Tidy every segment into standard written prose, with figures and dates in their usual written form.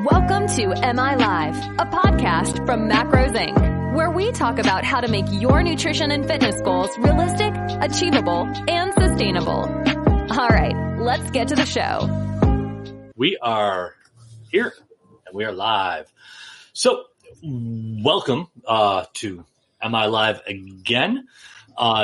Welcome to MI Live, a podcast from Macros, Inc., where we talk about how to make your nutrition and fitness goals realistic, achievable, and sustainable. All right, let's get to the show. We are here, and we are live. So, welcome to MI Live again.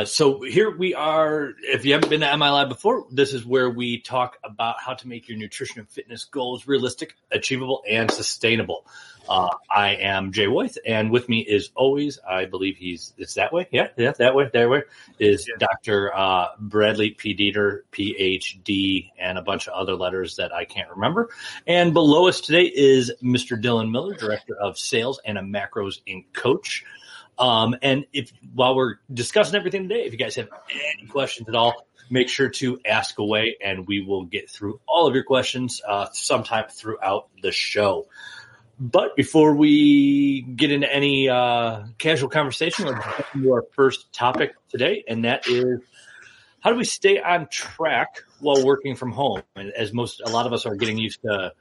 So here we are. If you haven't been to MI Lab before, this is where we talk about how to make your nutrition and fitness goals realistic, achievable, and sustainable. I am Jay Weith, and with me is always, I believe it's that way. Yeah, that way is Dr. Bradley P. Dieter, PhD, and a bunch of other letters that I can't remember. And below us today is Mr. Dylan Miller, Director of Sales and a Macros, Inc. coach. And while we're discussing everything today, if you guys have any questions at all, make sure to ask away and we will get through all of your questions, sometime throughout the show. But before we get into any, casual conversation, let's get to our first topic today. And that is, how do we stay on track while working from home? And as a lot of us are getting used to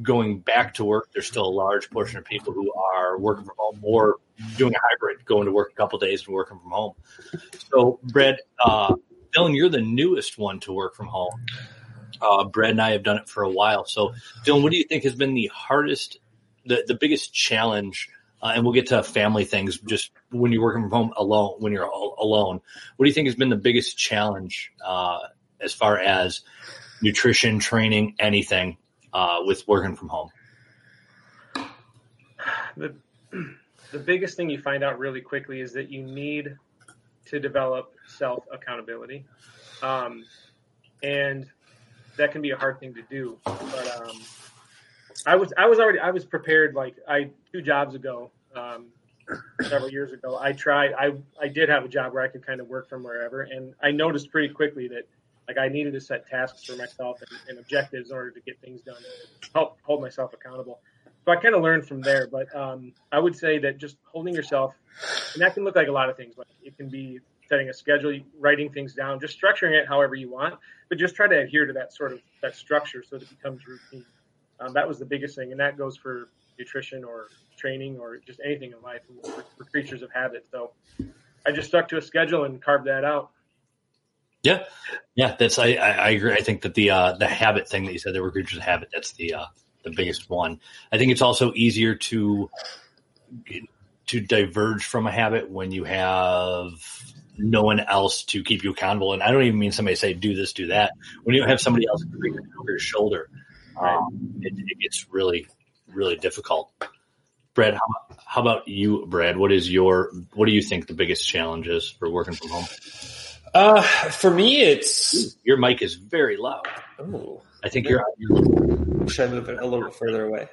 going back to work, there's still a large portion of people who are working from home or doing a hybrid, going to work a couple days and working from home. So, Brad, Dylan, you're the newest one to work from home. Brad and I have done it for a while. So, Dylan, what do you think has been the hardest, the biggest challenge? And we'll get to family things just when you're working from home alone, when you're alone. What do you think has been the biggest challenge as far as nutrition, training, anything? With working from home? The biggest thing you find out really quickly is that you need to develop self-accountability. And that can be a hard thing to do. But I was prepared. Like two jobs ago, several years ago, I did have a job where I could kind of work from wherever. And I noticed pretty quickly that I needed to set tasks for myself and objectives in order to get things done, to help hold myself accountable. So I kind of learned from there. But I would say that just holding yourself, and that can look like a lot of things. Like it can be setting a schedule, writing things down, just structuring it however you want. But just try to adhere to that structure so that it becomes routine. That was the biggest thing. And that goes for nutrition or training or just anything in life. We're creatures of habit. So I just stuck to a schedule and carved that out. Yeah, that's I agree. I think that the habit thing that you said, that we're creatures of habit, that's the biggest one. I think it's also easier to diverge from a habit when you have no one else to keep you accountable. And I don't even mean somebody say do this, do that. When you don't have somebody else over your shoulder, it gets really, really difficult. Brad, how about you, Brad? What do you think the biggest challenge is for working from home? For me, it's... Your mic is very loud. Oh, I think you're on... Should I move it a little bit further away?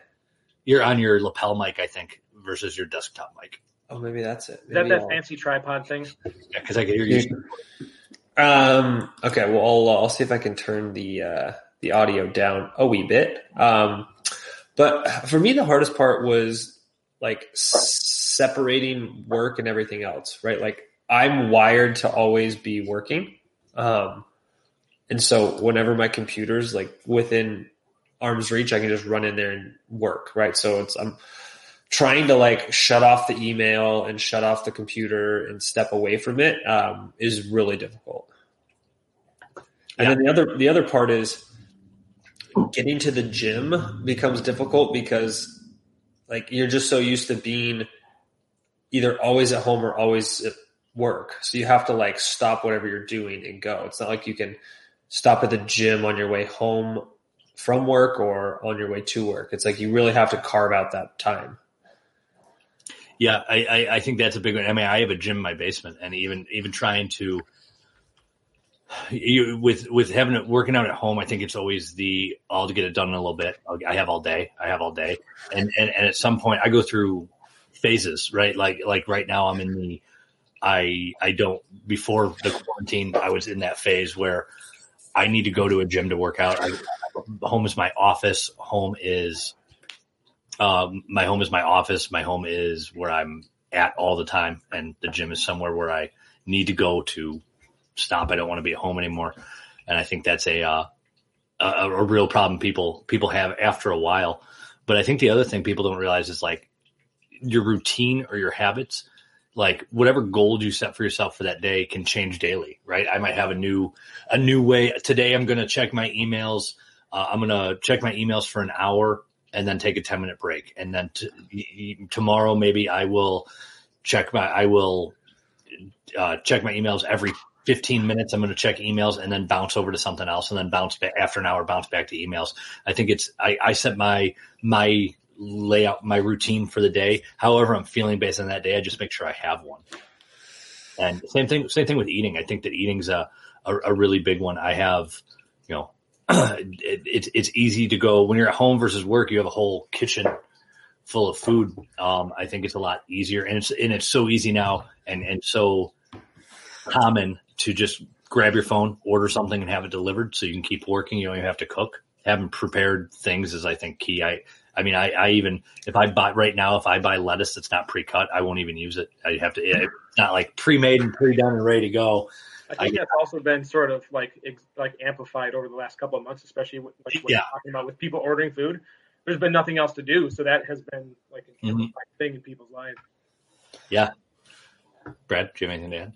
You're on your lapel mic, I think, versus your desktop mic. Oh, maybe that's it. Maybe is that fancy tripod thing? Yeah, because I can hear you. Okay, well, I'll see if I can turn the audio down a wee bit. But for me, the hardest part was, separating work and everything else, right? I'm wired to always be working. And so whenever my computer's within arm's reach, I can just run in there and work. Right. So I'm trying to shut off the email and shut off the computer and step away from it, is really difficult. And then the other part is getting to the gym becomes difficult because you're just so used to being either always at home or always at work. So you have to stop whatever you're doing and go. It's not like you can stop at the gym on your way home from work or on your way to work. It's you really have to carve out that time. Yeah. I think that's a big one. I mean, I have a gym in my basement, and even trying to, with having it working out at home, I think it's always I'll get it done in a little bit. I have all day. And at some point I go through phases, right? Like right now I'm in before the quarantine, I was in that phase where I need to go to a gym to work out. Home is my office. My home is my office. My home is where I'm at all the time. And the gym is somewhere where I need to go to stop. I don't want to be at home anymore. And I think that's a real problem people have after a while. But I think the other thing people don't realize is like your routine or your habits, like whatever goal you set for yourself for that day can change daily, right? I might have a new way. Today I'm going to check my emails. I'm going to check my emails for an hour and then take a 10-minute break. And then tomorrow maybe I will check my emails every 15 minutes. I'm going to check emails and then bounce over to something else and then bounce back after an hour, bounce back to emails. I think I set my layout, my routine for the day. However I'm feeling based on that day, I just make sure I have one. And same thing with eating. I think that eating's a really big one. I have, you know, it's easy to go when you're at home versus work, you have a whole kitchen full of food. I think it's a lot easier and it's so easy now and so common to just grab your phone, order something and have it delivered so you can keep working. You don't even have to cook. Having prepared things is, I think, key. If I buy lettuce that's not pre-cut, I won't even use it. I have to, it's not like pre-made and pre-done and ready to go. I think that's also been sort of like amplified over the last couple of months, especially with, like what you're talking about with people ordering food. There's been nothing else to do, so that has been like an amplified thing in people's lives. Yeah. Brad, do you have anything to add?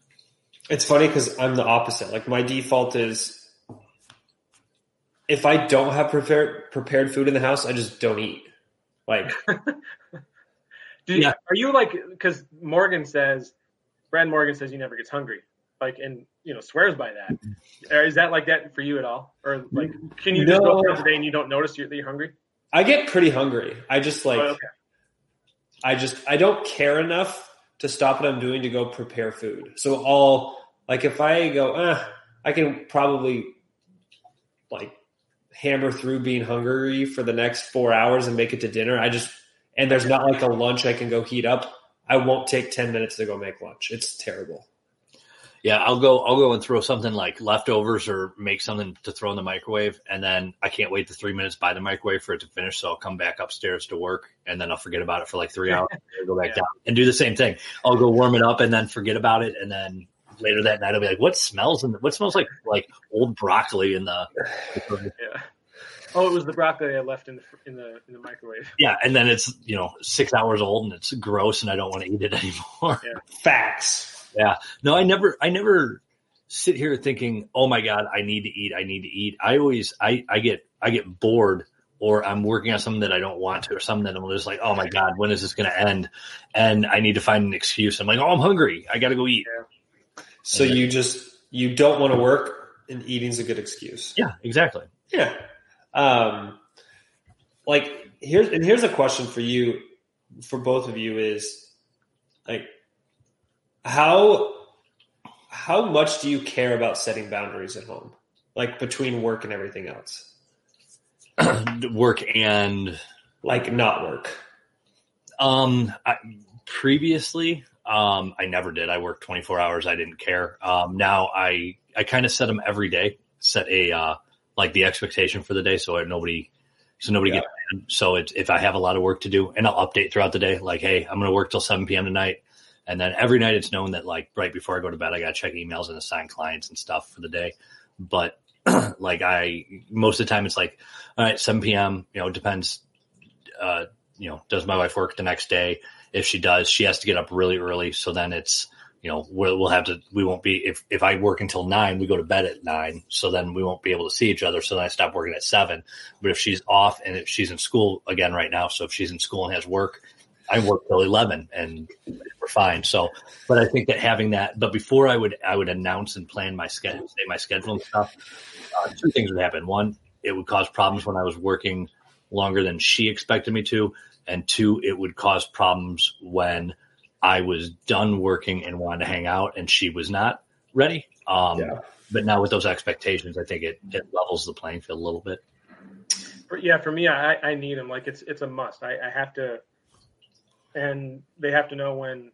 It's funny because I'm the opposite. Like my default is, if I don't have prepared food in the house, I just don't eat. Like, Are you like? Because Brad Morgan says he never gets hungry. Like, and you know, swears by that. Is that like that for you at all? Or like, can you just go through today and you don't notice that you're hungry? I get pretty hungry. I just like, I don't care enough to stop what I'm doing to go prepare food. So I'll like, if I go, I can probably like hammer through being hungry for the next 4 hours and make it to dinner. And there's not like a lunch I can go heat up. I won't take 10 minutes to go make lunch. It's terrible. Yeah, I'll go and throw something like leftovers or make something to throw in the microwave, and then I can't wait the 3 minutes by the microwave for it to finish, so I'll come back upstairs to work, and then I'll forget about it for like 3 hours, and go back down and do the same thing. I'll go warm it up and then forget about it, and then later that night I'll be like, what smells like old broccoli in the yeah. Oh, it was the broccoli I left in the microwave. Yeah, and then it's 6 hours old and it's gross and I don't want to eat it anymore. Yeah. Facts. Yeah. No, I never sit here thinking, oh my God, I need to eat. I always get bored, or I'm working on something that I don't want to, or something that I'm just like, oh my God, when is this going to end? And I need to find an excuse. I'm like, oh, I'm hungry. I got to go eat. Yeah. So you don't want to work, and eating's a good excuse. Yeah, exactly. Yeah. Here's a question for you, for both of you is like, how much do you care about setting boundaries at home, like between work and everything else? Work and like not work. Previously, I never did. I worked 24 hours. I didn't care. Now I kind of set them every day. Set a the expectation for the day, so nobody gets mad. So it's, if I have a lot of work to do, and I'll update throughout the day, like, hey, I'm going to work till 7 p.m. tonight. And then every night it's known that like right before I go to bed, I got to check emails and assign clients and stuff for the day. But like most of the time it's like, all right, 7 p.m., it depends, does my wife work the next day? If she does, she has to get up really early. So then it's, if I work until 9, we go to bed at 9. So then we won't be able to see each other. So then I stop working at 7. But if she's off and if she's in school again right now, so if she's in school and has work, I work till 11 and we're fine. So, but I think that having that, but before I would announce and plan my schedule, say my schedule and stuff, two things would happen. One, it would cause problems when I was working longer than she expected me to. And two, it would cause problems when I was done working and wanted to hang out and she was not ready. But now with those expectations, I think it levels the playing field a little bit. Yeah. For me, I need them. Like it's a must. I have to. And they have to know when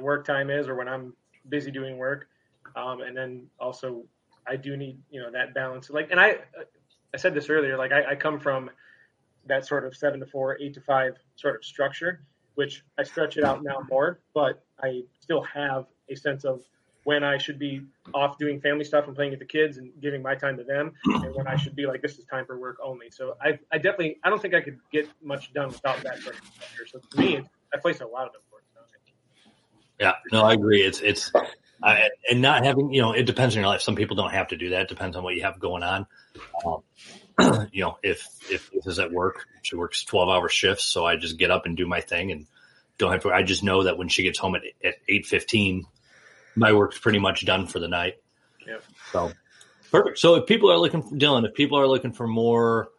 work time is or when I'm busy doing work. And then also I do need, that balance. Like, and I said this earlier, like I come from that sort of 7 to 4, 8 to 5 sort of structure, which I stretch it out now more, but I still have a sense of when I should be off doing family stuff and playing with the kids and giving my time to them, and when I should be like, this is time for work only. So I definitely, I don't think I could get much done without that structure. So to me, I place a lot of importance on it. Yeah, no, I agree. It's and not having, you know, it depends on your life. Some people don't have to do that. It depends on what you have going on. You know, if this is at work, she works 12-hour shifts. So I just get up and do my thing and don't have to, I just know that when she gets home at 8:15, my work's pretty much done for the night. Yeah. So perfect. So if people are looking for Dylan, if people are looking for more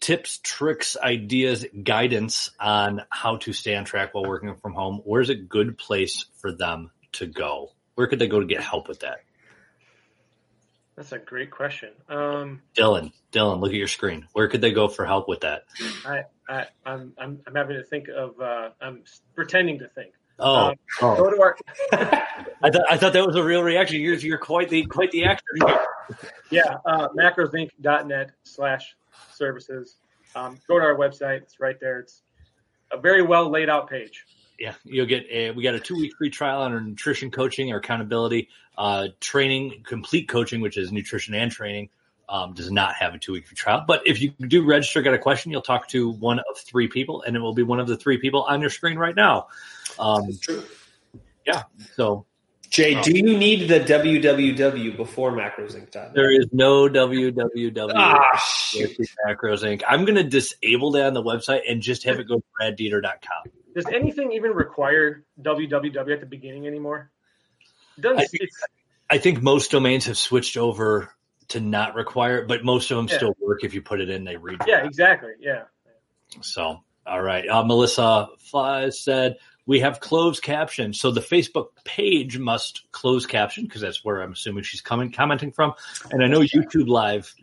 tips, tricks, ideas, guidance on how to stay on track while working from home, where's a good place for them to go? Where could they go to get help with that? That's a great question. Dylan, look at your screen. Where could they go for help with that? I'm having to think of, I'm pretending to think. Oh. Go to our... I thought that was a real reaction. You're quite the actor. Yeah. Macrosinc.net/services. Go to our website. It's right there. It's a very well laid out page. Yeah, you'll get we got a 2-week free trial on our nutrition coaching, our accountability, training, complete coaching, which is nutrition and training. Does not have a 2-week free trial, but if you do register, got a question, you'll talk to one of 3 people, and it will be one of the 3 people on your screen right now. True. Yeah. So, Jay, do you need the www before macrosinc.net? There is no www. Macrosinc. I'm going to disable that on the website and just have it go to braddieter.com. Does anything even require www at the beginning anymore? I think most domains have switched over to not require it, but most of them still work. If you put it in, they read it. Yeah, exactly. Yeah. So, all right. Melissa Flies said, we have closed caption. So the Facebook page must close caption because that's where I'm assuming she's commenting from. And I know YouTube Live,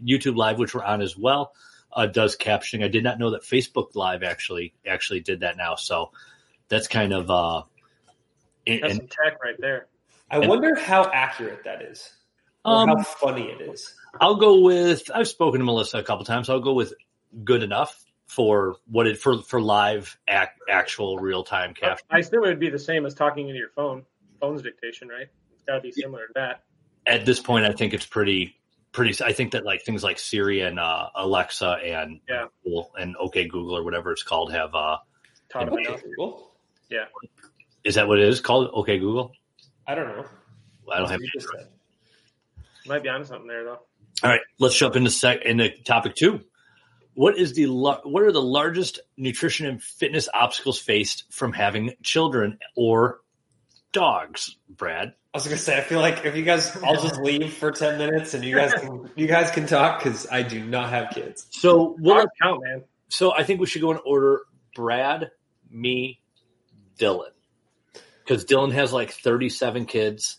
which we're on as well, does captioning. I did not know that Facebook Live actually did that now. So that's kind of that's some tech right there. I wonder how accurate that is. How funny it is. I've spoken to Melissa a couple times. I'll go with good enough for what it for live actual real time caption. I assume it would be the same as talking into your phone. Phone's dictation, right? It's got to be similar to that. At this point, I think it's pretty. I think that like things like Siri and Alexa and Google and OK Google or whatever it's called have Google. Yeah, is that what it is called? OK Google. I don't know. I don't have. Might be on something there, though. All right, let's jump into topic 2. What are the largest nutrition and fitness obstacles faced from having children or dogs, Brad? I was going to say, I feel like if you guys, I'll just leave for 10 minutes and you guys can talk because I do not have kids. So we'll count, man. So I think we should go in order: Brad, me, Dylan. Because Dylan has like 37 kids.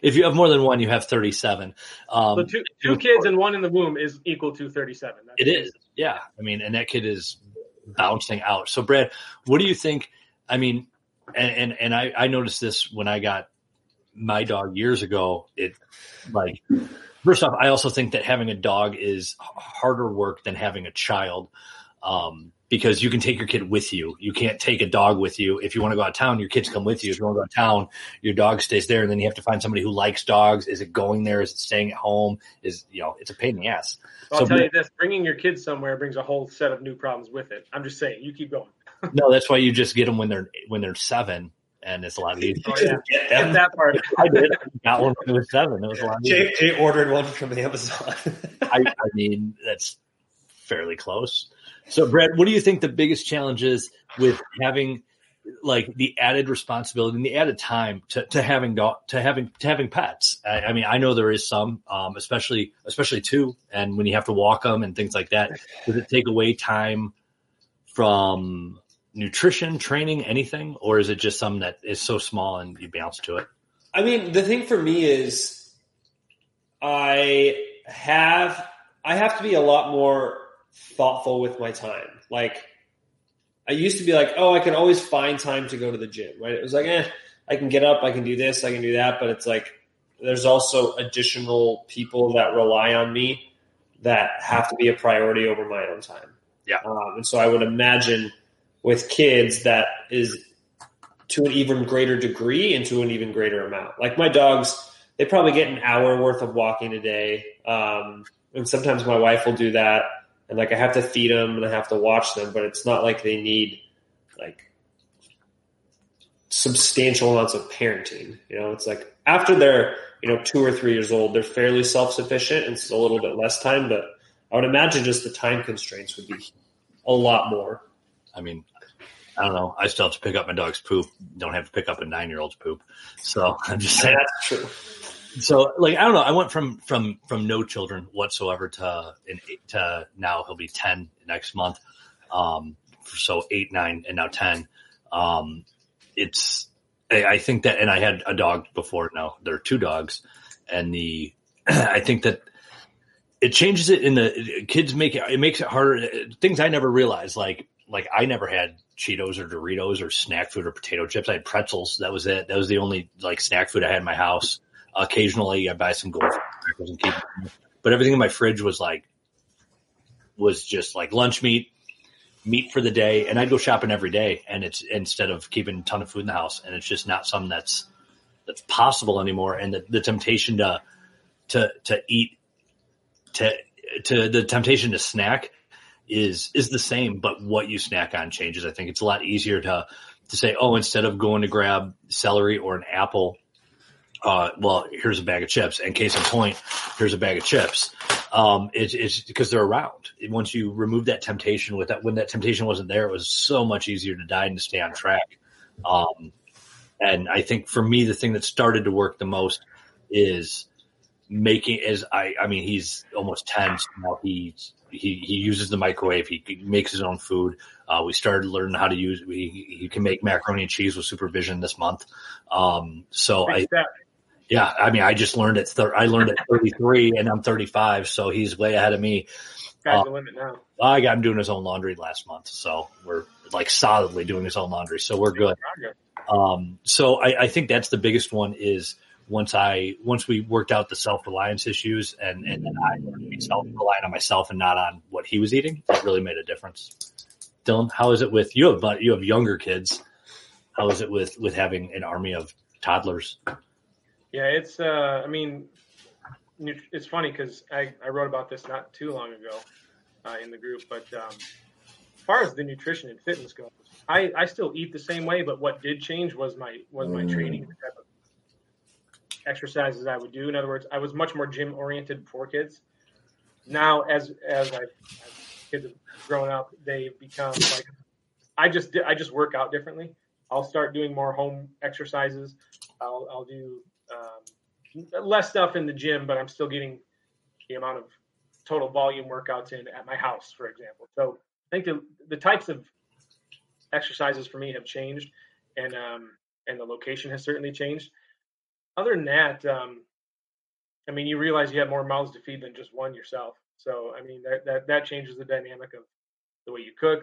If you have more than one, you have 37. So two kids and one in the womb is equal to 37. It is. Yeah. I mean, and that kid is bouncing out. So, Brad, what do you think? I mean, and I noticed this when I got my dog years ago. First off, I also think that having a dog is harder work than having a child. Because you can take your kid with you. You can't take a dog with you. If you want to go out of town, your kids come with you. If you want to go out of town, your dog stays there. And then you have to find somebody who likes dogs. Is it going there? Is it staying at home? It's a pain in the ass. Well, I'll tell you this. Bringing your kids somewhere brings a whole set of new problems with it. I'm just saying. You keep going. No, that's why you just get them when they're 7. And it's a lot easier. Oh, yeah. Get that part. I did. Got one when it was 7. It was a lot easier. Jay ordered one from Amazon. I mean, that's fairly close. So, Brad, what do you think the biggest challenge is with having, like, the added responsibility and the added time to having pets? I mean, I know there is some, especially 2, and when you have to walk them and things like that. Does it take away time from nutrition, training, anything, or is it just some that is so small and you bounce to it? I mean, the thing for me is, I have to be a lot more thoughtful with my time. Like, I used to be like, oh, I can always find time to go to the gym, right? It was like, I can get up, I can do this, I can do that. But it's like, there's also additional people that rely on me that have to be a priority over my own time. Yeah. And so I would imagine with kids, that is to an even greater degree and to an even greater amount. Like my dogs, they probably get an hour worth of walking a day. And sometimes my wife will do that. And like, I have to feed them and I have to watch them, but it's not like they need like substantial amounts of parenting. You know, it's like after they're, 2 or 3 years old, they're fairly self-sufficient and it's a little bit less time, but I would imagine just the time constraints would be a lot more. I mean, I don't know. I still have to pick up my dog's poop. Don't have to pick up a 9-year-old's poop. So I'm just saying. That's true. So like, I don't know. I went from no children whatsoever to now he'll be 10 next month. So 8, 9, and now 10. I think that, and I had a dog before. Now there are 2 dogs, and I think that it changes it in the kids makes it harder. Things I never realized, like I never had Cheetos or Doritos or snack food or potato chips. I had pretzels. That was it. That was the only like snack food I had in my house. Occasionally I buy some Goldfish and keep them. But everything in my fridge was just like lunch meat for the day. And I'd go shopping every day. And it's instead of keeping a ton of food in the house, and it's just not something that's possible anymore. And the temptation to eat, to the temptation to snack is the same, but what you snack on changes. I think it's a lot easier to say, oh, instead of going to grab celery or an apple, well, here's a bag of chips. And case in point, here's a bag of chips. It's because they're around. Once you remove that temptation, when that temptation wasn't there, it was so much easier to diet and to stay on track. And I think for me, the thing that started to work the most is he's almost 10, so now he uses the microwave. He makes his own food. We started learning how to use. He can make macaroni and cheese with supervision this month. I just learned it. I learned at 33, and I'm 35, so he's way ahead of me. Got the limit now. I got him doing his own laundry last month, so we're like solidly doing his own laundry, so we're good. So I think that's the biggest one is. Once we worked out the self-reliance issues and then I learned to be self-reliant on myself and not on what he was eating, that really made a difference. Dylan, how is it with you? You have younger kids. How is it with having an army of toddlers? Yeah, it's it's funny because I wrote about this not too long ago in the group, but as far as the nutrition and fitness goes, I still eat the same way, but what did change was my training type of exercises I would do. In other words, I was much more gym oriented before kids. Now, as kids have grown up, they become like I just work out differently. I'll start doing more home exercises. I'll do less stuff in the gym, but I'm still getting the amount of total volume workouts in at my house, for example. So I think the types of exercises for me have changed, and the location has certainly changed. Other than that, you realize you have more mouths to feed than just one yourself. So, that changes the dynamic of the way you cook,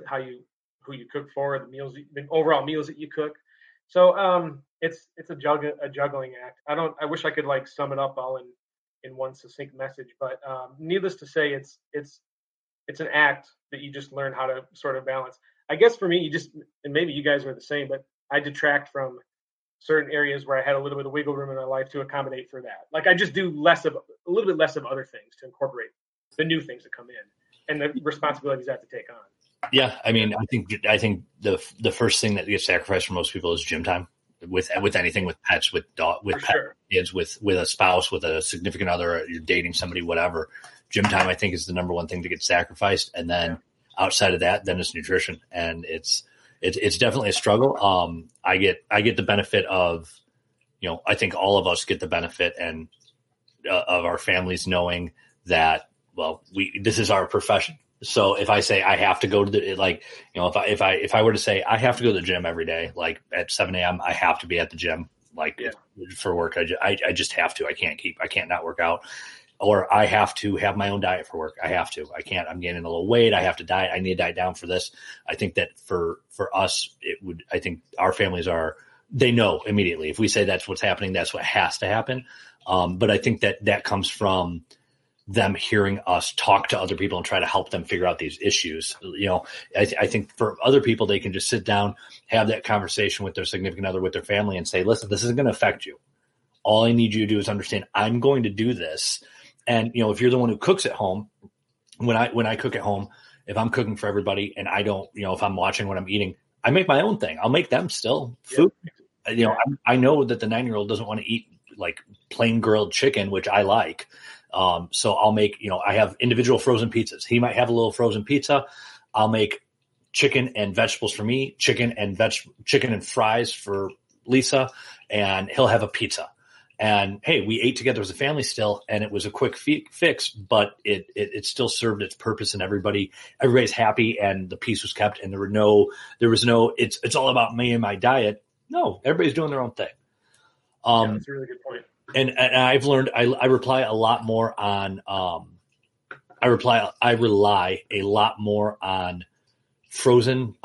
who you cook for, the overall meals that you cook. So, it's a juggling act. I wish I could like sum it up all in one succinct message, but needless to say, it's an act that you just learn how to sort of balance. I guess for me, and maybe you guys were the same, but I detract from certain areas where I had a little bit of wiggle room in my life to accommodate for that. Like I just do a little bit less of other things to incorporate the new things that come in and the responsibilities I have to take on. Yeah. I think the first thing that gets sacrificed for most people is gym time with anything, with pets, with dog, with pet, sure. Kids, with a spouse, with a significant other, you're dating somebody, whatever. Gym time, I think, is the number one thing to get sacrificed. And then outside of that, then it's nutrition, and it's definitely a struggle. I get the benefit of, I think all of us get the benefit and of our families knowing that, well, this is our profession. So if I say I have to go to if I were to say I have to go to the gym every day, like at 7 a.m., I have to be at the gym, for work. I just have to. I can't not work out. Or I have to have my own diet for work. I'm gaining a little weight. I have to diet. I need to diet down for this. I think that for us, I think our families they know immediately. If we say that's what's happening, that's what has to happen. But I think that comes from them hearing us talk to other people and try to help them figure out these issues. You know, I think for other people, they can just sit down, have that conversation with their significant other, with their family, and say, listen, this isn't going to affect you. All I need you to do is understand I'm going to do this. And, you know, if you're the one who cooks at home, when I cook at home, if I'm cooking for everybody and I don't, you know, if I'm watching what I'm eating, I make my own thing. I'll make them still food. Yeah. You know, I know that the 9-year-old doesn't want to eat like plain grilled chicken, which I like. So I'll make, you know, I have individual frozen pizzas. He might have a little frozen pizza. I'll make chicken and vegetables for me, chicken and fries for Lisa, and he'll have a pizza. And hey, we ate together as a family still, and it was a quick fix, but it still served its purpose, and everybody's happy, and the peace was kept, and there was no it's all about me and my diet. No, everybody's doing their own thing. Yeah, that's a really good point. And I've learned I reply a lot more on I rely a lot more on frozen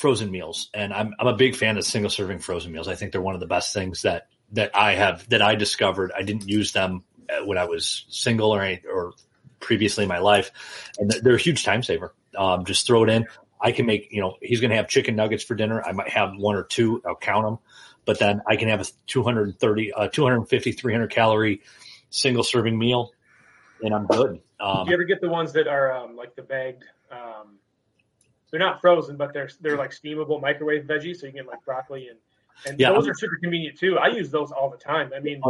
meals, and I'm a big fan of single serving frozen meals. I think they're one of the best things that I discovered. I didn't use them when I was single or previously in my life. And they're a huge time saver. Just throw it in. I can make, you know, he's going to have chicken nuggets for dinner. I might have one or two. I'll count them. But then I can have a 250, 300 calorie single serving meal, and I'm good. Do you ever get the ones that are like the bagged, they're not frozen, but they're like steamable microwave veggies. So you can get like broccoli and yeah, those are super convenient too. I use those all the time. I mean, in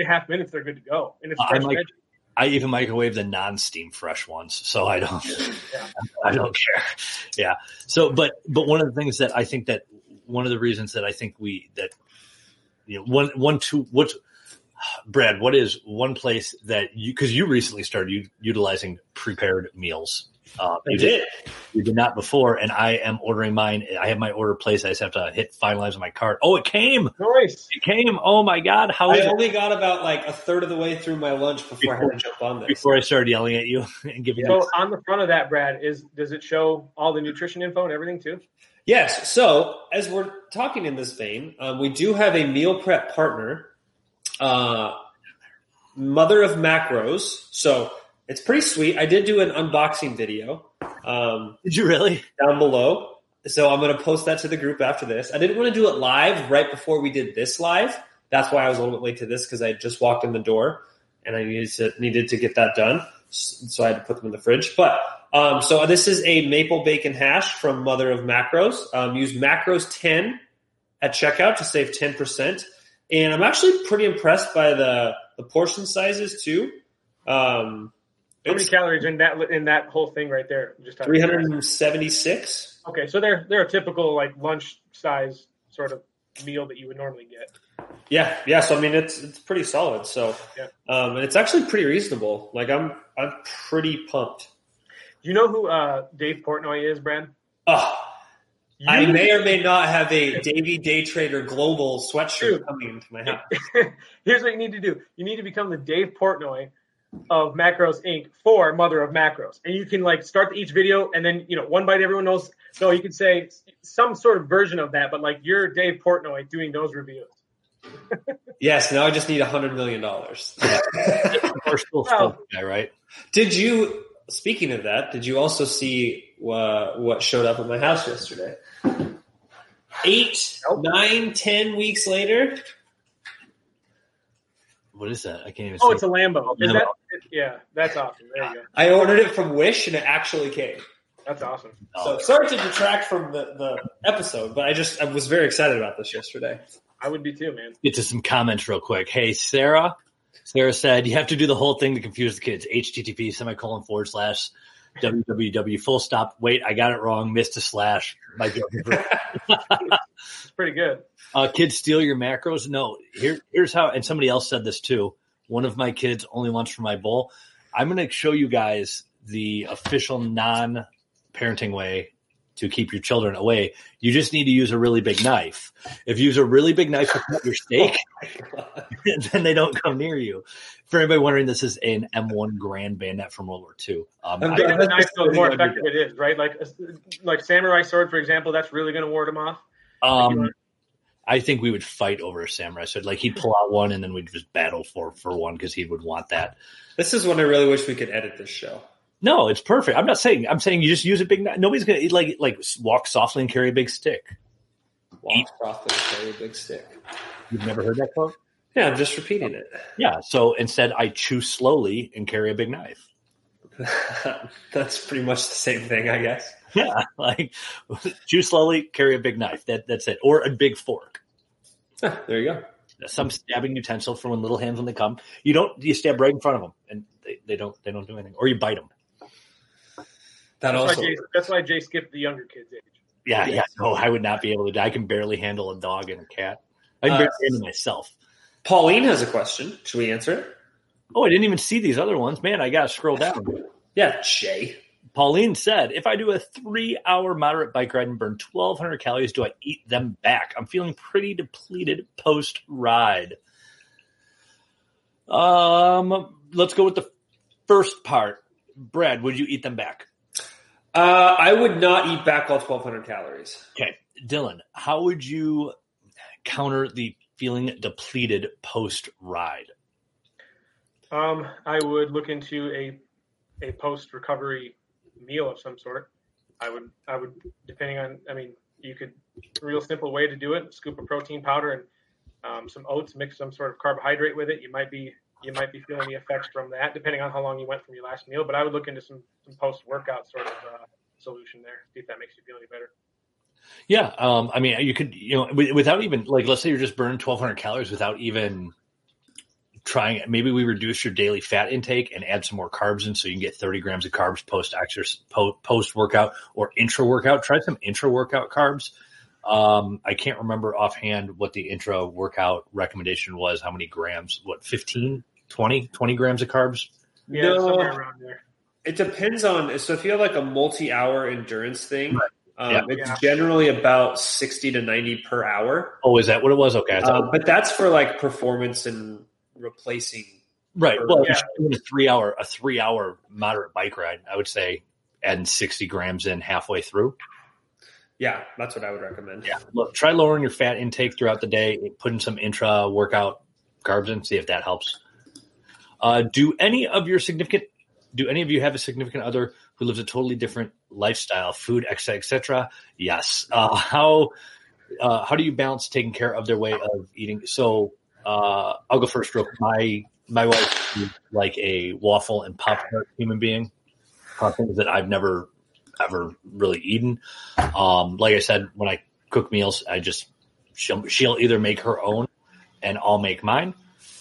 3.5 minutes, they're good to go. And it's fresh veggies. I even microwave the non-steam fresh ones, so I don't. Yeah. I don't care. Yeah. So, but one of the things that I think that one of the reasons that I think Brad, what is one place that you, because you recently started utilizing prepared meals? You did not before, and I am ordering mine. I have my order placed. I just have to hit finalize on my cart. Oh, it came! Nice. It came! Oh my God! I only got about like a third of the way through my lunch before I had to jump on this. Before I started yelling at you and giving. So on the front of that, Brad, does it show all the nutrition info and everything too? Yes. So as we're talking in this vein, we do have a meal prep partner, Mother of Macros. So. It's pretty sweet. I did do an unboxing video. Did you really? Down below. So I'm going to post that to the group after this. I didn't want to do it live right before we did this live. That's why I was a little bit late to this, because I just walked in the door and I needed to get that done. So I had to put them in the fridge. But so this is a maple bacon hash from Mother of Macros. Use Macros 10 at checkout to save 10%. And I'm actually pretty impressed by the portion sizes too. How many calories in that whole thing right there? Just 376. Okay, so they're a typical like lunch size sort of meal that you would normally get. Yeah. So I mean, it's pretty solid. So yeah. And it's actually pretty reasonable. Like I'm pretty pumped. Do you know who Dave Portnoy is, Brad? Oh, I may or may not have a Davey Day Trader Global sweatshirt coming into my house. Here's what you need to do. You need to become the Dave Portnoy of Macros, Inc. for Mother of Macros. And you can like start each video and then, you know, one bite everyone knows. So you can say some sort of version of that, but like you're Dave Portnoy doing those reviews. Yes, now I just need $100 million. Right? Speaking of that, did you also see what showed up at my house yesterday? 9, 10 weeks later. What is that? I can't even see. Oh, it's a Lambo. Yeah, that's awesome. There you go. I ordered it from Wish, and it actually came. That's awesome. So sorry to detract from the episode, but I was very excited about this yesterday. I would be too, man. Get to some comments real quick. Hey, Sarah. Sarah said, you have to do the whole thing to confuse the kids. http://www. Wait, I got it wrong. Missed a slash. My joke. It's pretty good. Kids steal your macros? No. Here's how. And somebody else said this too. One of my kids only wants from my bowl. I'm going to show you guys the official non-parenting way to keep your children away. You just need to use a really big knife. If you use a really big knife to cut your steak, then they don't come near you. For anybody wondering, this is an M1 Grand Bayonet from World War II. The knife, the more effective it is, right? Like samurai sword, for example, that's really going to ward them off. I think we would fight over a samurai sword. Like, he'd pull out one, and then we'd just battle for one because he would want that. This is when I really wish we could edit this show. No, it's perfect. I'm saying you just use a big knife. Nobody's going to, like walk softly and carry a big stick. Softly and carry a big stick. You've never heard that quote? Yeah, I'm just repeating it. Yeah, so instead I chew slowly and carry a big knife. That's pretty much the same thing, I guess. Yeah, like chew slowly, carry a big knife. That's it. Or a big fork. Huh, there you go. Some stabbing utensil for when little hands when they come. You stab right in front of them and they don't do anything. Or you bite them. That's why Jay skipped the younger kids' age. Yeah. No, I would not be able to. I can barely handle a dog and a cat. I can barely handle myself. Pauline has a question. Should we answer it? Oh, I didn't even see these other ones. Man, I got to scroll down. Yeah, Jay. Pauline said, if I do a 3-hour moderate bike ride and burn 1,200 calories, do I eat them back? I'm feeling pretty depleted post-ride. Let's go with the first part. Brad, would you eat them back? I would not eat back all 1,200 calories. Okay. Dylan, how would you counter the feeling depleted post-ride? I would look into a post-recovery meal of some sort. I would, depending on, I mean, you could, a real simple way to do it, scoop a protein powder and some oats, mix some sort of carbohydrate with it. You might be feeling the effects from that, depending on how long you went from your last meal. But I would look into some post-workout sort of solution there, see if that makes you feel any better. Yeah. I mean, you could, without even, like, let's say you're just burning 1,200 calories without even trying. Maybe we reduce your daily fat intake and add some more carbs in so you can get 30 grams of carbs post-workout or intra-workout. Try some intra-workout carbs. I can't remember offhand what the intra-workout recommendation was, how many grams, what, 15, 20 grams of carbs? Yeah, no, somewhere around there. It depends on, so if you have like a multi-hour endurance thing, right. It's generally about 60 to 90 per hour. Oh, is that what it was? Okay. But that's for like performance and replacing. Right. Well, a three hour moderate bike ride, I would say adding 60 grams in halfway through. Yeah. That's what I would recommend. Yeah. Look, try lowering your fat intake throughout the day, putting some intra workout carbs in, see if that helps. Do any of you have a significant other who lives a totally different lifestyle, food, etc.? Yes. How do you balance taking care of their way of eating? So I'll go first real quick. My wife is like a waffle and Pop-Tart human being. Things that I've never, ever really eaten. Like I said, when I cook meals, she'll either make her own and I'll make mine.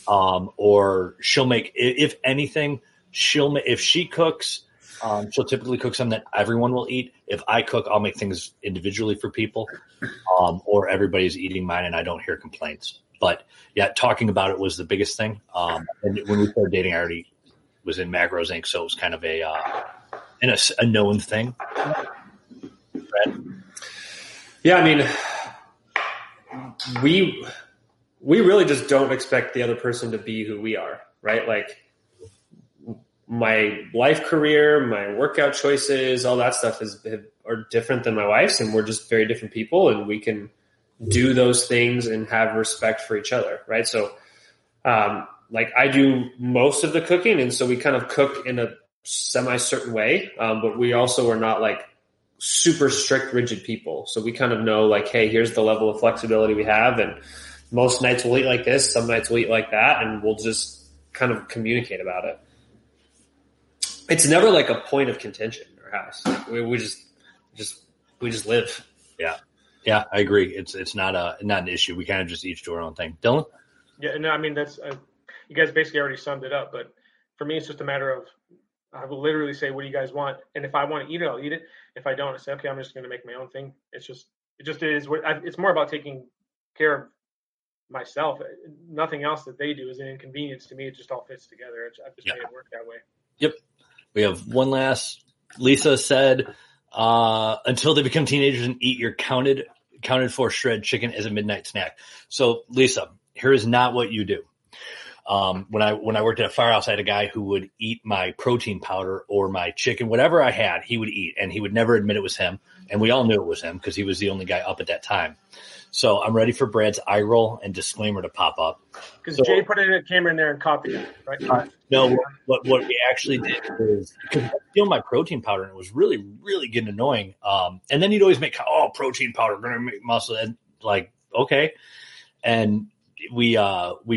Or she'll make, if anything, if she cooks, she'll typically cook something that everyone will eat. If I cook, I'll make things individually for people, or everybody's eating mine and I don't hear complaints. But yeah, talking about it was the biggest thing. And when we started dating, I already was in Macros, Inc., so it was kind of a known thing. Brad? Yeah, I mean, we really just don't expect the other person to be who we are, right? Like, my life career, my workout choices, all that stuff are different than my wife's, and we're just very different people, and we can do those things and have respect for each other, right? So, like, I do most of the cooking, and so we kind of cook in a semi-certain way, but we also are not, like, super strict, rigid people. So we kind of know, like, hey, here's the level of flexibility we have, and most nights we'll eat like this, some nights we'll eat like that, and we'll just kind of communicate about it. It's never like a point of contention in our house. Like we just live. Yeah. Yeah. I agree. It's not an issue. We kind of just each do our own thing. Dylan? Yeah. No, I mean, you guys basically already summed it up, but for me, it's just a matter of, I will literally say, what do you guys want? And if I want to eat it, I'll eat it. If I don't, I say, okay, I'm just going to make my own thing. It's more about taking care of myself. Nothing else that they do is an inconvenience to me. It just all fits together. I've just made it work that way. Yep. We have one last. Lisa said, until they become teenagers and eat your counted for shred chicken as a midnight snack. So Lisa, here is not what you do. When I worked at a firehouse, I had a guy who would eat my protein powder or my chicken, whatever I had, he would eat, and he would never admit it was him. And we all knew it was him because he was the only guy up at that time. So I'm ready for Brad's eye roll and disclaimer to pop up. Because so, Jay put it in a camera in there and copied it, right? No, what we actually did is, because I steal my protein powder, and it was really, really getting annoying. And then he'd always make, protein powder, going to make muscle, and like, okay. And we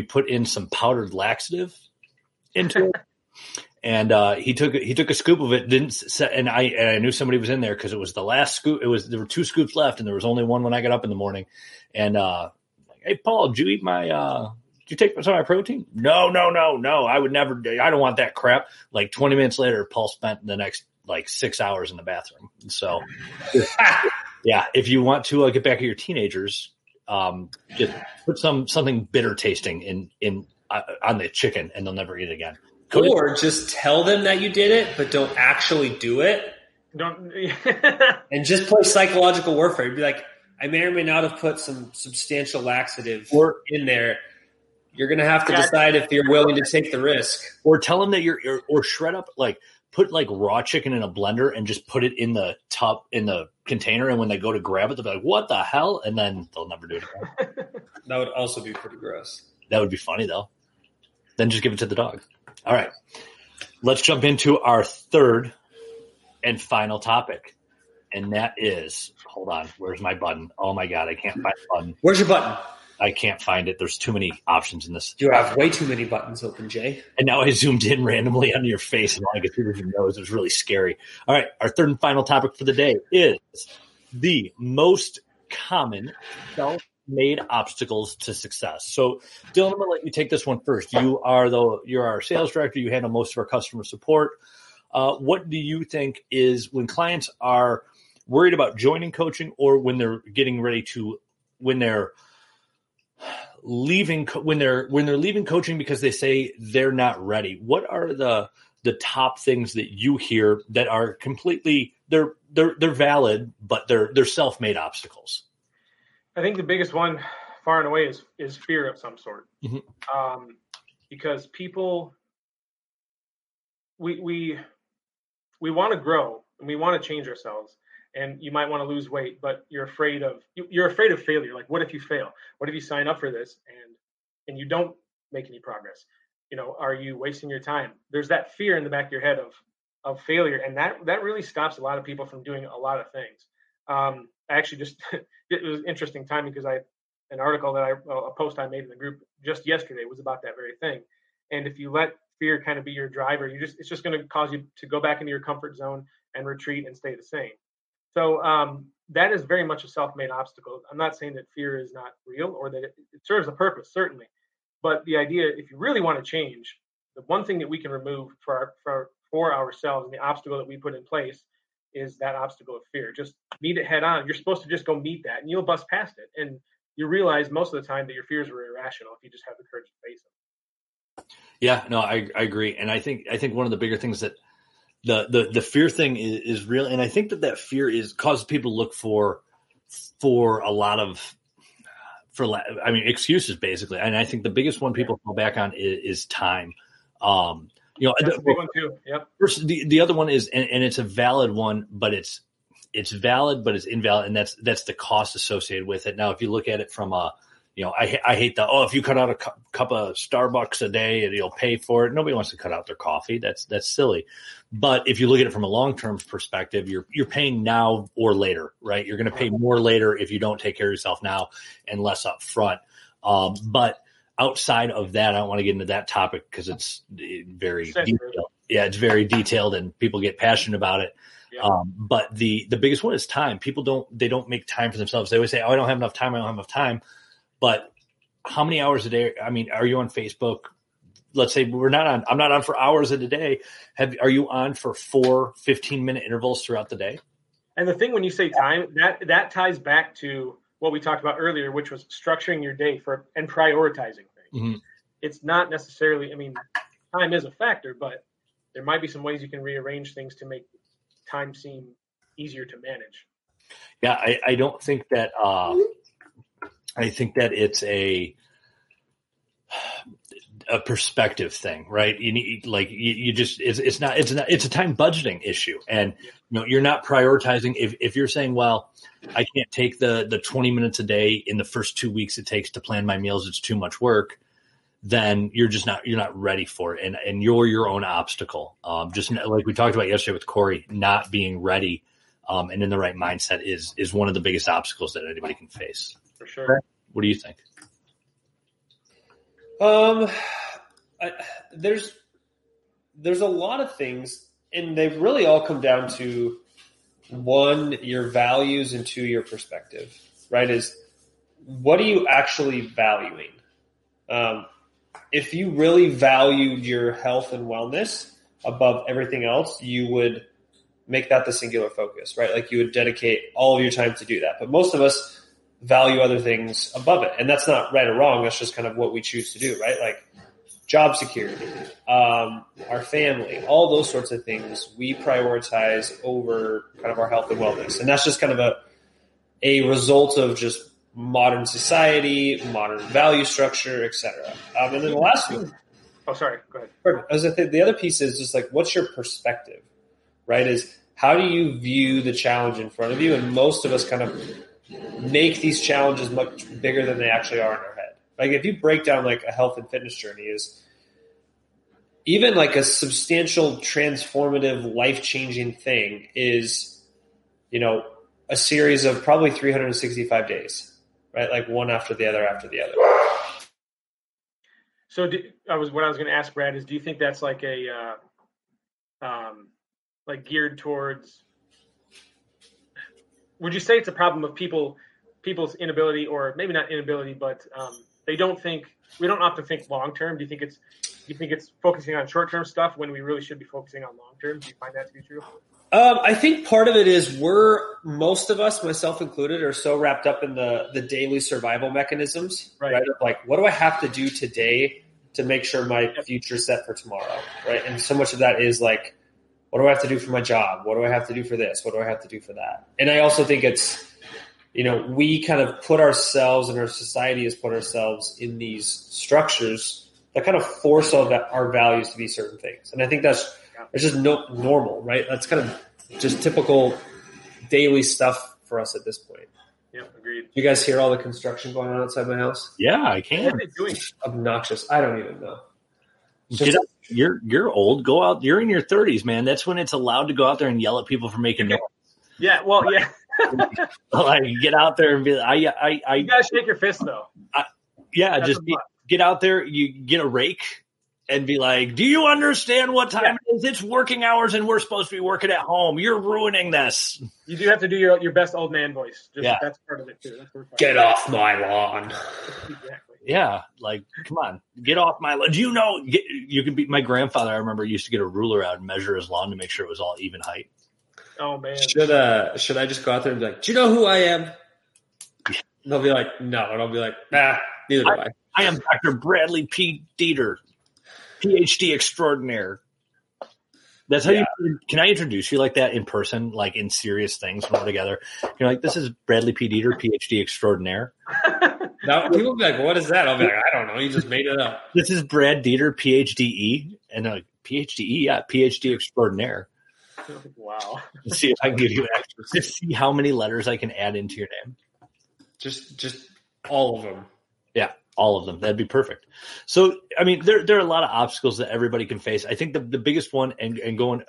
put in some powdered laxative into it. And he took a scoop of it, didn't set, and I knew somebody was in there because it was the last scoop. There were two scoops left, and there was only one when I got up in the morning. And like, hey, Paul, did you eat my? Did you take some of my protein? No. I would never. I don't want that crap. Like 20 minutes later, Paul spent the next like 6 hours in the bathroom. So yeah, if you want to get back at your teenagers, just put something bitter tasting in on the chicken, and they'll never eat it again. Or just tell them that you did it, but don't actually do it. Don't, and just play psychological warfare. You'd be like, I may or may not have put some substantial laxative in there. You're going to have to decide if you're willing to take the risk. Or tell them that or shred up, like put like raw chicken in a blender and just put it in the top, in the container. And when they go to grab it, they'll be like, what the hell? And then they'll never do it again. That would also be pretty gross. That would be funny though. Then just give it to the dog. All right, let's jump into our third and final topic, and that is – hold on. Where's my button? Oh, my God. I can't find the button. Where's your button? I can't find it. There's too many options in this. You have way too many buttons open, Jay. And now I zoomed in randomly onto your face, and all I could see was your nose. It was really scary. All right, our third and final topic for the day is the most common self-made obstacles to success. So, Dylan, I'm going to let you take this one first. You're our sales director. You handle most of our customer support. What do you think is when clients are worried about joining coaching, or when they're getting ready to, when they're leaving coaching because they say they're not ready? What are the top things that you hear that are completely they're valid, but they're self-made obstacles? I think the biggest one, far and away, is fear of some sort, mm-hmm. Because people, we want to grow and we want to change ourselves, and you might want to lose weight, but you're afraid of failure. Like, what if you fail? What if you sign up for this and you don't make any progress? You know, are you wasting your time? There's that fear in the back of your head of failure, and that really stops a lot of people from doing a lot of things. Actually, just it was interesting timing because a post I made in the group just yesterday was about that very thing. And if you let fear kind of be your driver, it's just going to cause you to go back into your comfort zone and retreat and stay the same. So that is very much a self-made obstacle. I'm not saying that fear is not real or that it serves a purpose, certainly, but the idea, if you really want to change, the one thing that we can remove for ourselves and the obstacle that we put in place is that obstacle of fear. Just meet it head on. You're supposed to just go meet that, and you'll bust past it. And you realize most of the time that your fears were irrational if you just have the courage to face them. Yeah, no, I agree. And I think one of the bigger things that the fear thing is real. And I think that fear causes people to look for a lot of, excuses basically. And I think the biggest one people fall back on is time. You know, that's a big one too. Yep. First, the other one is, and it's a valid one, but it's valid, but it's invalid, and that's the cost associated with it. Now, if you look at it from I hate the if you cut out a cup of Starbucks a day, you'll pay for it. Nobody wants to cut out their coffee. That's silly. But if you look at it from a long-term perspective, you're paying now or later, right? You're going to pay more later if you don't take care of yourself now and less up front. But outside of that, I don't want to get into that topic because it's very detailed. Yeah, it's very detailed, and people get passionate about it. Yeah. But the biggest one is time. People don't make time for themselves. They always say, "Oh, I don't have enough time. I don't have enough time." But how many hours a day? I mean, are you on Facebook? Let's say we're not on. I'm not on for hours of the day. Are you on for 4 15-minute intervals throughout the day? And the thing when you say time, that ties back to what we talked about earlier, which was structuring your day and prioritizing things. Mm-hmm. It's not necessarily, time is a factor, but there might be some ways you can rearrange things to make time seem easier to manage. Yeah. I don't think that, I think that it's a perspective thing, right? You need, like, you just, it's not, it's a time budgeting issue. And you know, you're not prioritizing. If you're saying, well, I can't take the 20 minutes a day in the first 2 weeks it takes to plan my meals, it's too much work, then you're just not, you're not ready for it. And you're your own obstacle. Just like we talked about yesterday with Corey, not being ready and in the right mindset is one of the biggest obstacles that anybody can face. For sure. What do you think? There's a lot of things, and they really all come down to one, your values, and two, your perspective, right? Is what are you actually valuing? If you really valued your health and wellness above everything else, you would make that the singular focus, right? Like you would dedicate all of your time to do that. But most of us value other things above it. And that's not right or wrong. That's just kind of what we choose to do, right? Like job security, our family, all those sorts of things we prioritize over kind of our health and wellness. And that's just kind of a result of just modern society, modern value structure, et cetera. And then the last one. Oh, sorry. Go ahead. As I think the other piece is just like, what's your perspective, right? Is how do you view the challenge in front of you? And most of us kind of make these challenges much bigger than they actually are in our head. Like if you break down like a health and fitness journey, is even like a substantial, transformative, life-changing thing is, you know, a series of probably 365 days, right? Like one after the other, after the other. So what I was going to ask Brad is, do you think that's like a, like geared towards, would you say it's a problem of people's inability, or maybe not inability, but we don't often think long-term. Do you think it's focusing on short-term stuff when we really should be focusing on long-term? Do you find that to be true? I think part of it is most of us, myself included, are so wrapped up in the daily survival mechanisms, right? Of like, what do I have to do today to make sure my future's set for tomorrow, right? And so much of that is like, what do I have to do for my job? What do I have to do for this? What do I have to do for that? And I also think it's, you know, we kind of put ourselves, and our society has put ourselves in these structures that kind of force our values to be certain things. And I think that's just normal, right? That's kind of just typical daily stuff for us at this point. Yeah, agreed. You guys hear all the construction going on outside my house? Yeah, I can. What are they doing? Obnoxious. I don't even know. Get up. You're old. Go out. You're in your 30s, man. That's when it's allowed to go out there and yell at people for making noise. Yeah, well, yeah. Like get out there and be. I you gotta shake your fist though. Get out there. You get a rake and be like, "Do you understand what time it is? It's working hours, and we're supposed to be working at home. You're ruining this." You do have to do your best old man voice. That's part of it too. Get off my lawn. Exactly. Yeah, like, come on, get off my lawn. Do you know you can be? My grandfather, I remember, used to get a ruler out and measure his lawn to make sure it was all even height. Oh man, should I just go out there and be like, "Do you know who I am?" And they'll be like, "No," and I'll be like, "Nah, neither do I." I am Dr. Bradley P. Dieter, PhD extraordinaire. That's how you can I introduce you like that in person, like in serious things when we're together. You're like, "This is Bradley P. Dieter, PhD extraordinaire." Now, people will be like, "What is that?" I'll be like, "I don't know. You just made it up." This is Brad Dieter, PhDE. And they're like, PhDE? Yeah, PhD extraordinaire. Wow. Let's see if I can give you extra. Just see how many letters I can add into your name. Just all of them. Yeah, all of them. That'd be perfect. So, I mean, there are a lot of obstacles that everybody can face. I think the biggest one, and going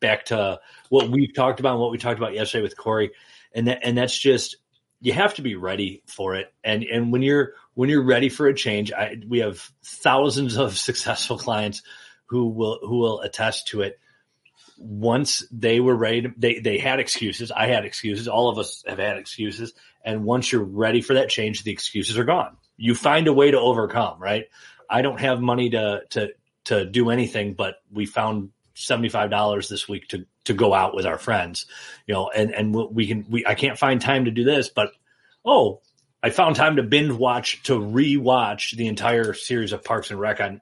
back to what we've talked about and what we talked about yesterday with Corey, and that's just – you have to be ready for it. And when you're ready for a change, we have thousands of successful clients who will attest to it. Once they were ready, they had excuses. I had excuses. All of us have had excuses. And once you're ready for that change, the excuses are gone. You find a way to overcome, right? I don't have money to do anything, but we found $75 this week to go out with our friends, you know, and I can't find time to do this, but, I found time to rewatch the entire series of Parks and Rec on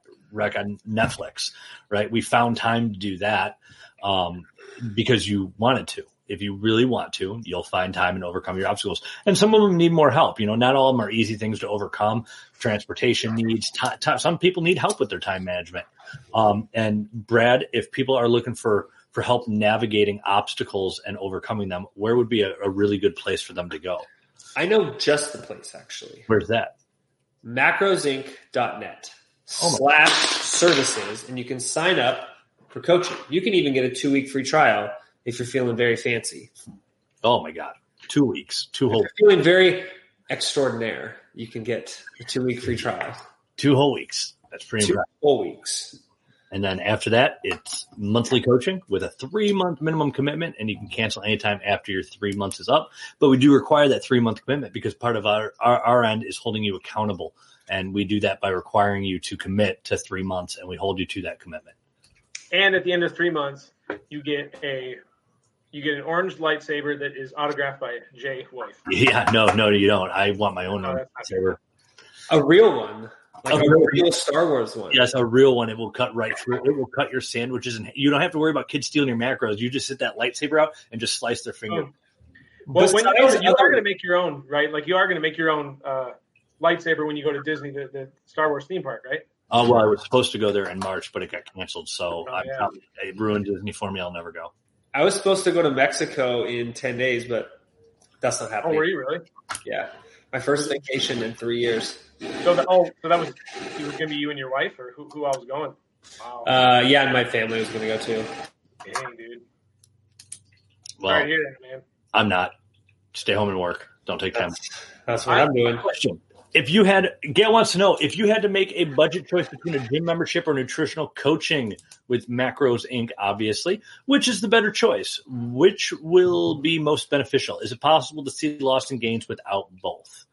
Netflix, right? We found time to do that because you wanted to. if you really want to, you'll find time and overcome your obstacles. And some of them need more help. You know, not all of them are easy things to overcome. Transportation needs time. Some people need help with their time management. And Brad, if people are looking for help navigating obstacles and overcoming them, where would be a really good place for them to go? I know just the place, actually. Where's that? Macrosinc.net /services. And you can sign up for coaching. You can even get a 2-week free trial if you're feeling very fancy. Oh my God. 2 weeks. Two whole. If you're feeling very extraordinaire, you can get a 2-week free trial. 2 whole weeks. That's pretty impressive. 2 whole weeks. And then after that, it's monthly coaching with a 3-month minimum commitment, and you can cancel anytime after your 3 months is up. But we do require that 3-month commitment because part of our end is holding you accountable. And we do that by requiring you to commit to 3 months, and we hold you to that commitment. And at the end of 3 months, you get an orange lightsaber that is autographed by Jay Weith. Yeah, no, you don't. I want my own lightsaber. A real one. Like a real Star Wars one. Yes, a real one. It will cut right through. It will cut your sandwiches, and you don't have to worry about kids stealing your macros. You just sit that lightsaber out and just slice their finger. Well, you are going to make your own, right? Like you are going to make your own lightsaber when you go to Disney, the Star Wars theme park, right? Oh, well, I was supposed to go there in March, but it got canceled, so it ruined Disney for me. I'll never go. I was supposed to go to Mexico in 10 days, but that's not happening. Oh, were you really? Yeah. My first vacation in 3 years. So that was it was going to be you and your wife, or who I was going? Wow. Yeah, and my family was going to go, too. Dang, dude. Well, sorry to hear that, man. I'm not. Stay home and work. Don't take time. That's what I'm doing. Question. Gail wants to know, if you had to make a budget choice between a gym membership or nutritional coaching with Macros, Inc., obviously, which is the better choice? Which will be most beneficial? Is it possible to see loss and gains without both?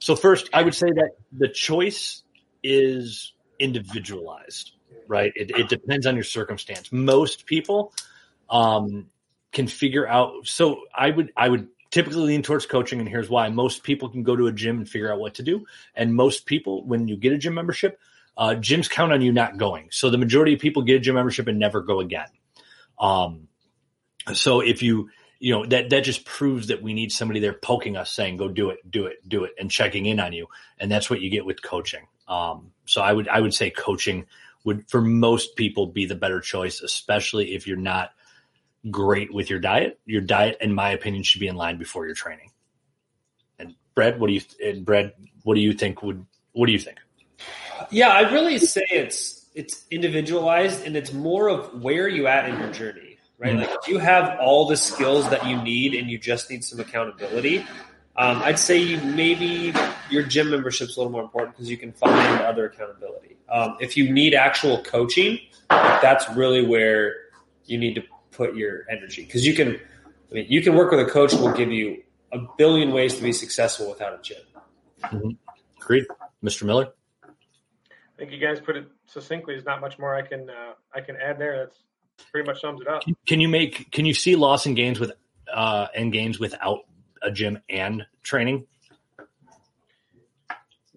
So first, I would say that the choice is individualized, right? It depends on your circumstance. Most people can figure out – so I would typically lean towards coaching, and here's why. Most people can go to a gym and figure out what to do. And most people, when you get a gym membership, gyms count on you not going. So the majority of people get a gym membership and never go again. So if that just proves that we need somebody there poking us saying, go do it, and checking in on you. And that's what you get with coaching. So I would say coaching would, for most people, be the better choice, especially if you're not great with your diet. Your diet, in my opinion, should be in line before your training. And Brad, what do you think? Yeah, I really say it's individualized, and it's more of where you at in your journey, right? Like if you have all the skills that you need and you just need some accountability, I'd say maybe your gym membership is a little more important because you can find other accountability. If you need actual coaching, that's really where you need to put your energy, because you can work with a coach who will give you 1 billion ways to be successful without a gym. Mm-hmm. Agreed. Mr. Miller? I think you guys put it succinctly. There's not much more I can add there. That's pretty much sums it up. Can you see loss and gains with and gains without a gym and training?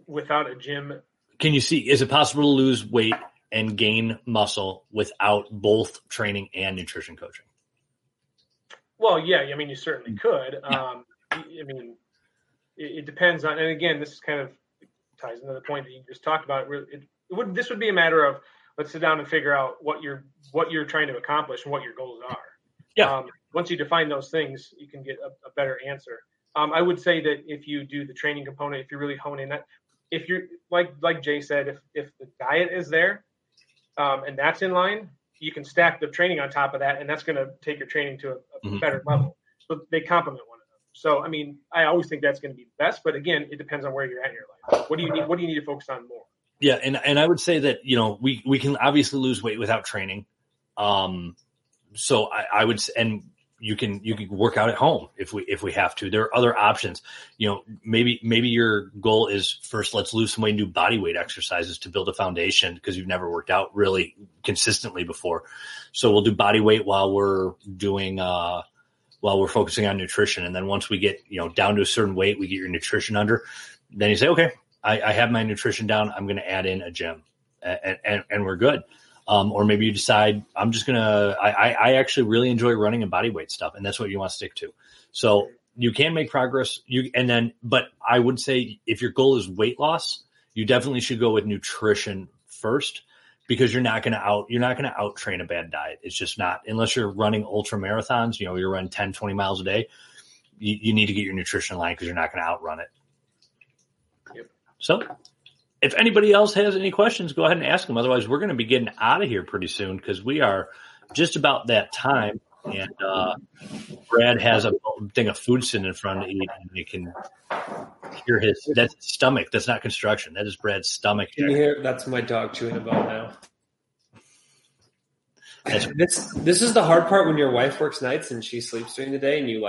Without a gym, can you see? Is it possible to lose weight and gain muscle without both training and nutrition coaching? Well, yeah, I mean, you certainly could. I mean, it depends on, and again, this is kind of ties into the point that you just talked about. This would be a matter of, let's sit down and figure out what you're trying to accomplish and what your goals are. Yeah. Once you define those things, you can get a better answer. I would say that if you do the training component, if you really hone in that, if you're like Jay said, if the diet is there, and that's in line, you can stack the training on top of that, and that's going to take your training to a mm-hmm. better level. So they complement one another. So, I mean, I always think that's going to be best, but again, it depends on where you're at in your life. What do you need? What do you need to focus on more? Yeah, and I would say that, you know, we can obviously lose weight without training. So I would, and you can work out at home if we have to. There are other options. You know, maybe your goal is first, let's lose some weight and do body weight exercises to build a foundation because you've never worked out really consistently before. So we'll do body weight while we're doing, while we're focusing on nutrition. And then once we get, you know, down to a certain weight, we get your nutrition under, then you say, okay, I have my nutrition down. I'm going to add in a gym and we're good. Or maybe you decide, I'm just going to, I actually really enjoy running and bodyweight stuff, and that's what you want to stick to. So you can make progress. But I would say if your goal is weight loss, you definitely should go with nutrition first, because you're not going to out train a bad diet. It's just not, unless you're running ultra marathons, you're running 10, 20 miles a day. You need to get your nutrition in line, because you're not going to outrun it. Yep. So if anybody else has any questions, go ahead and ask them. Otherwise, we're going to be getting out of here pretty soon, because we are just about that time. And Brad has a thing of food sitting in front of you, and you can hear his, that's his stomach. That's not construction. That is Brad's stomach. Can you hear? That's my dog chewing a bone now. This is the hard part when your wife works nights and she sleeps during the day, and you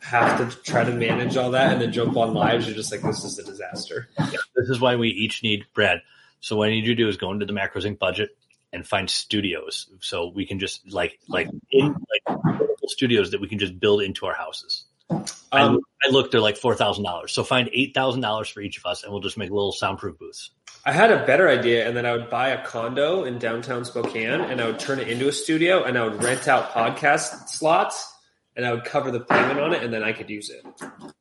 have to try to manage all that and then jump on lives. You're just like, this is a disaster. Yeah, this is why we each need Brad. So what I need you to do is go into the Macros Inc. budget and find studios, so we can just studios that we can just build into our houses. I looked; they're like $4,000. So find $8,000 for each of us, and we'll just make little soundproof booths. I had a better idea, and then I would buy a condo in downtown Spokane, and I would turn it into a studio, and I would rent out podcast slots, and I would cover the payment on it, and then I could use it.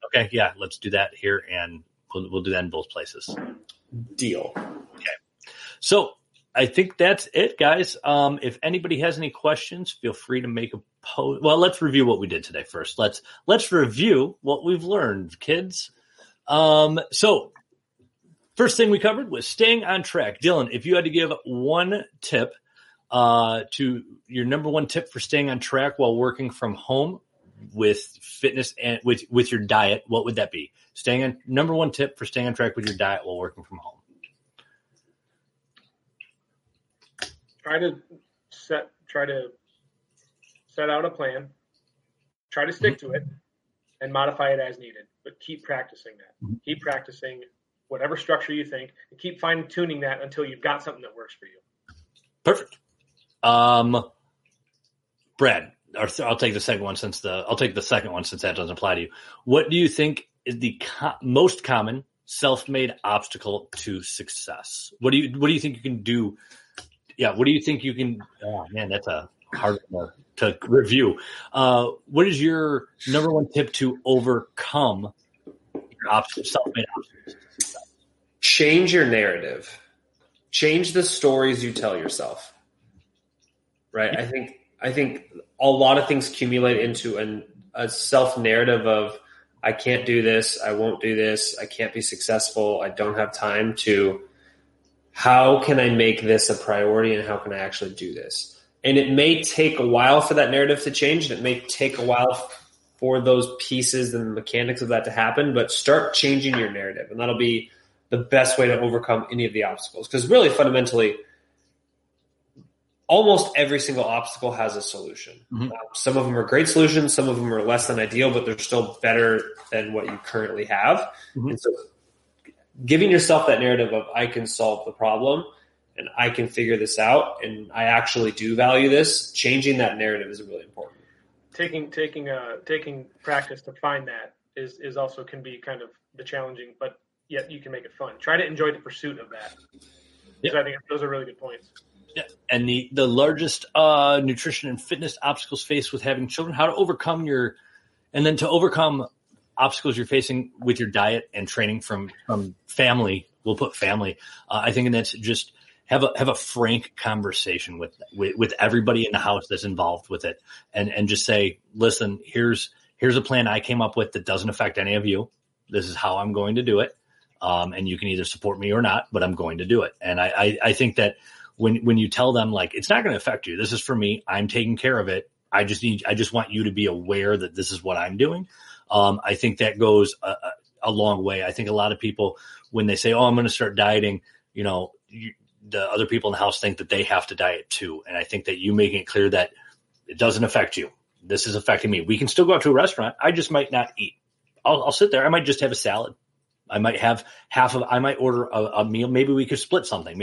Okay, yeah, let's do that here, and we'll do that in both places. Deal. Okay, so I think that's it, guys. If anybody has any questions, feel free to make a post. Well, let's review what we did today first. Let's review what we've learned, kids. So first thing we covered was staying on track. Dylan, if you had to give one tip to your number one tip for staying on track while working from home with fitness and with your diet, what would that be? Number one tip for staying on track with your diet while working from home. Try to set out a plan, try to stick to it, and modify it as needed. But keep practicing that. Keep practicing whatever structure you think, and keep fine-tuning that until you've got something that works for you. Perfect. Brad, I'll take the second one since that doesn't apply to you. What do you think is the most common self-made obstacle to success? What do you think you can do? Yeah, what do you think you can – oh, man, that's a hard one to review. What is your number one tip to overcome self-made obstacles? Change your narrative. Change the stories you tell yourself, right? Yeah. I think a lot of things accumulate into a self-narrative of I can't do this, I won't do this, I can't be successful, I don't have time to – how can I make this a priority, and how can I actually do this? And it may take a while for that narrative to change, and it may take a while for those pieces and the mechanics of that to happen, but start changing your narrative, and that'll be the best way to overcome any of the obstacles, because really fundamentally almost every single obstacle has a solution. Mm-hmm. Some of them are great solutions, some of them are less than ideal, but they're still better than what you currently have. Mm-hmm. And so giving yourself that narrative of I can solve the problem and I can figure this out and I actually do value this, changing that narrative is really important. Taking practice to find that is also can be kind of the challenging, but yet you can make it fun. Try to enjoy the pursuit of that. Yep. I think those are really good points. Yeah. And the largest nutrition and fitness obstacles faced with having children, to overcome obstacles you're facing with your diet and training from family. We'll put family. I think that's just have a frank conversation with everybody in the house that's involved with it, and just say, listen, here's a plan I came up with that doesn't affect any of you. This is how I'm going to do it, and you can either support me or not, but I'm going to do it. And I think that when you tell them like it's not going to affect you, this is for me, I'm taking care of it. I just want you to be aware that this is what I'm doing. I think that goes a long way. I think a lot of people, when they say, oh, I'm going to start dieting, the other people in the house think that they have to diet too. And I think that you making it clear that it doesn't affect you. This is affecting me. We can still go out to a restaurant. I just might not eat. I'll sit there. I might just have a salad. I might have I might order a meal. Maybe we could split something.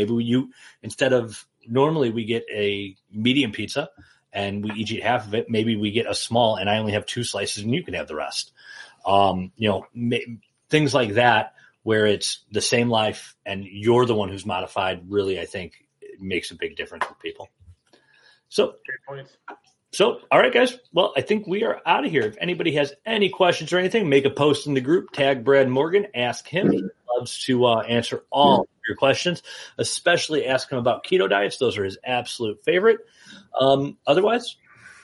Instead of normally we get a medium pizza and we each eat half of it. Maybe we get a small and I only have 2 slices and you can have the rest. Things like that where it's the same life and you're the one who's modified, really, I think it makes a big difference with people. So, all right, guys. Well, I think we are out of here. If anybody has any questions or anything, make a post in the group, tag Brad Morgan, ask him. He loves to answer all of your questions, especially ask him about keto diets. Those are his absolute favorite. Otherwise,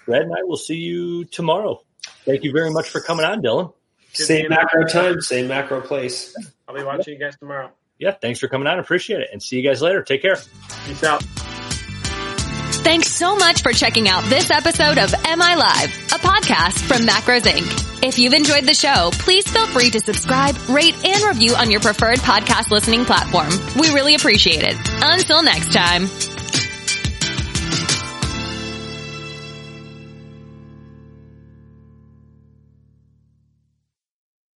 Brad and I will see you tomorrow. Thank you very much for coming on, Dylan. Same macro time, same macro place. I'll be watching you guys tomorrow. Yeah, thanks for coming on. Appreciate it. And see you guys later. Take care. Peace out. Thanks so much for checking out this episode of MI Live, a podcast from Macros, Inc. If you've enjoyed the show, please feel free to subscribe, rate, and review on your preferred podcast listening platform. We really appreciate it. Until next time.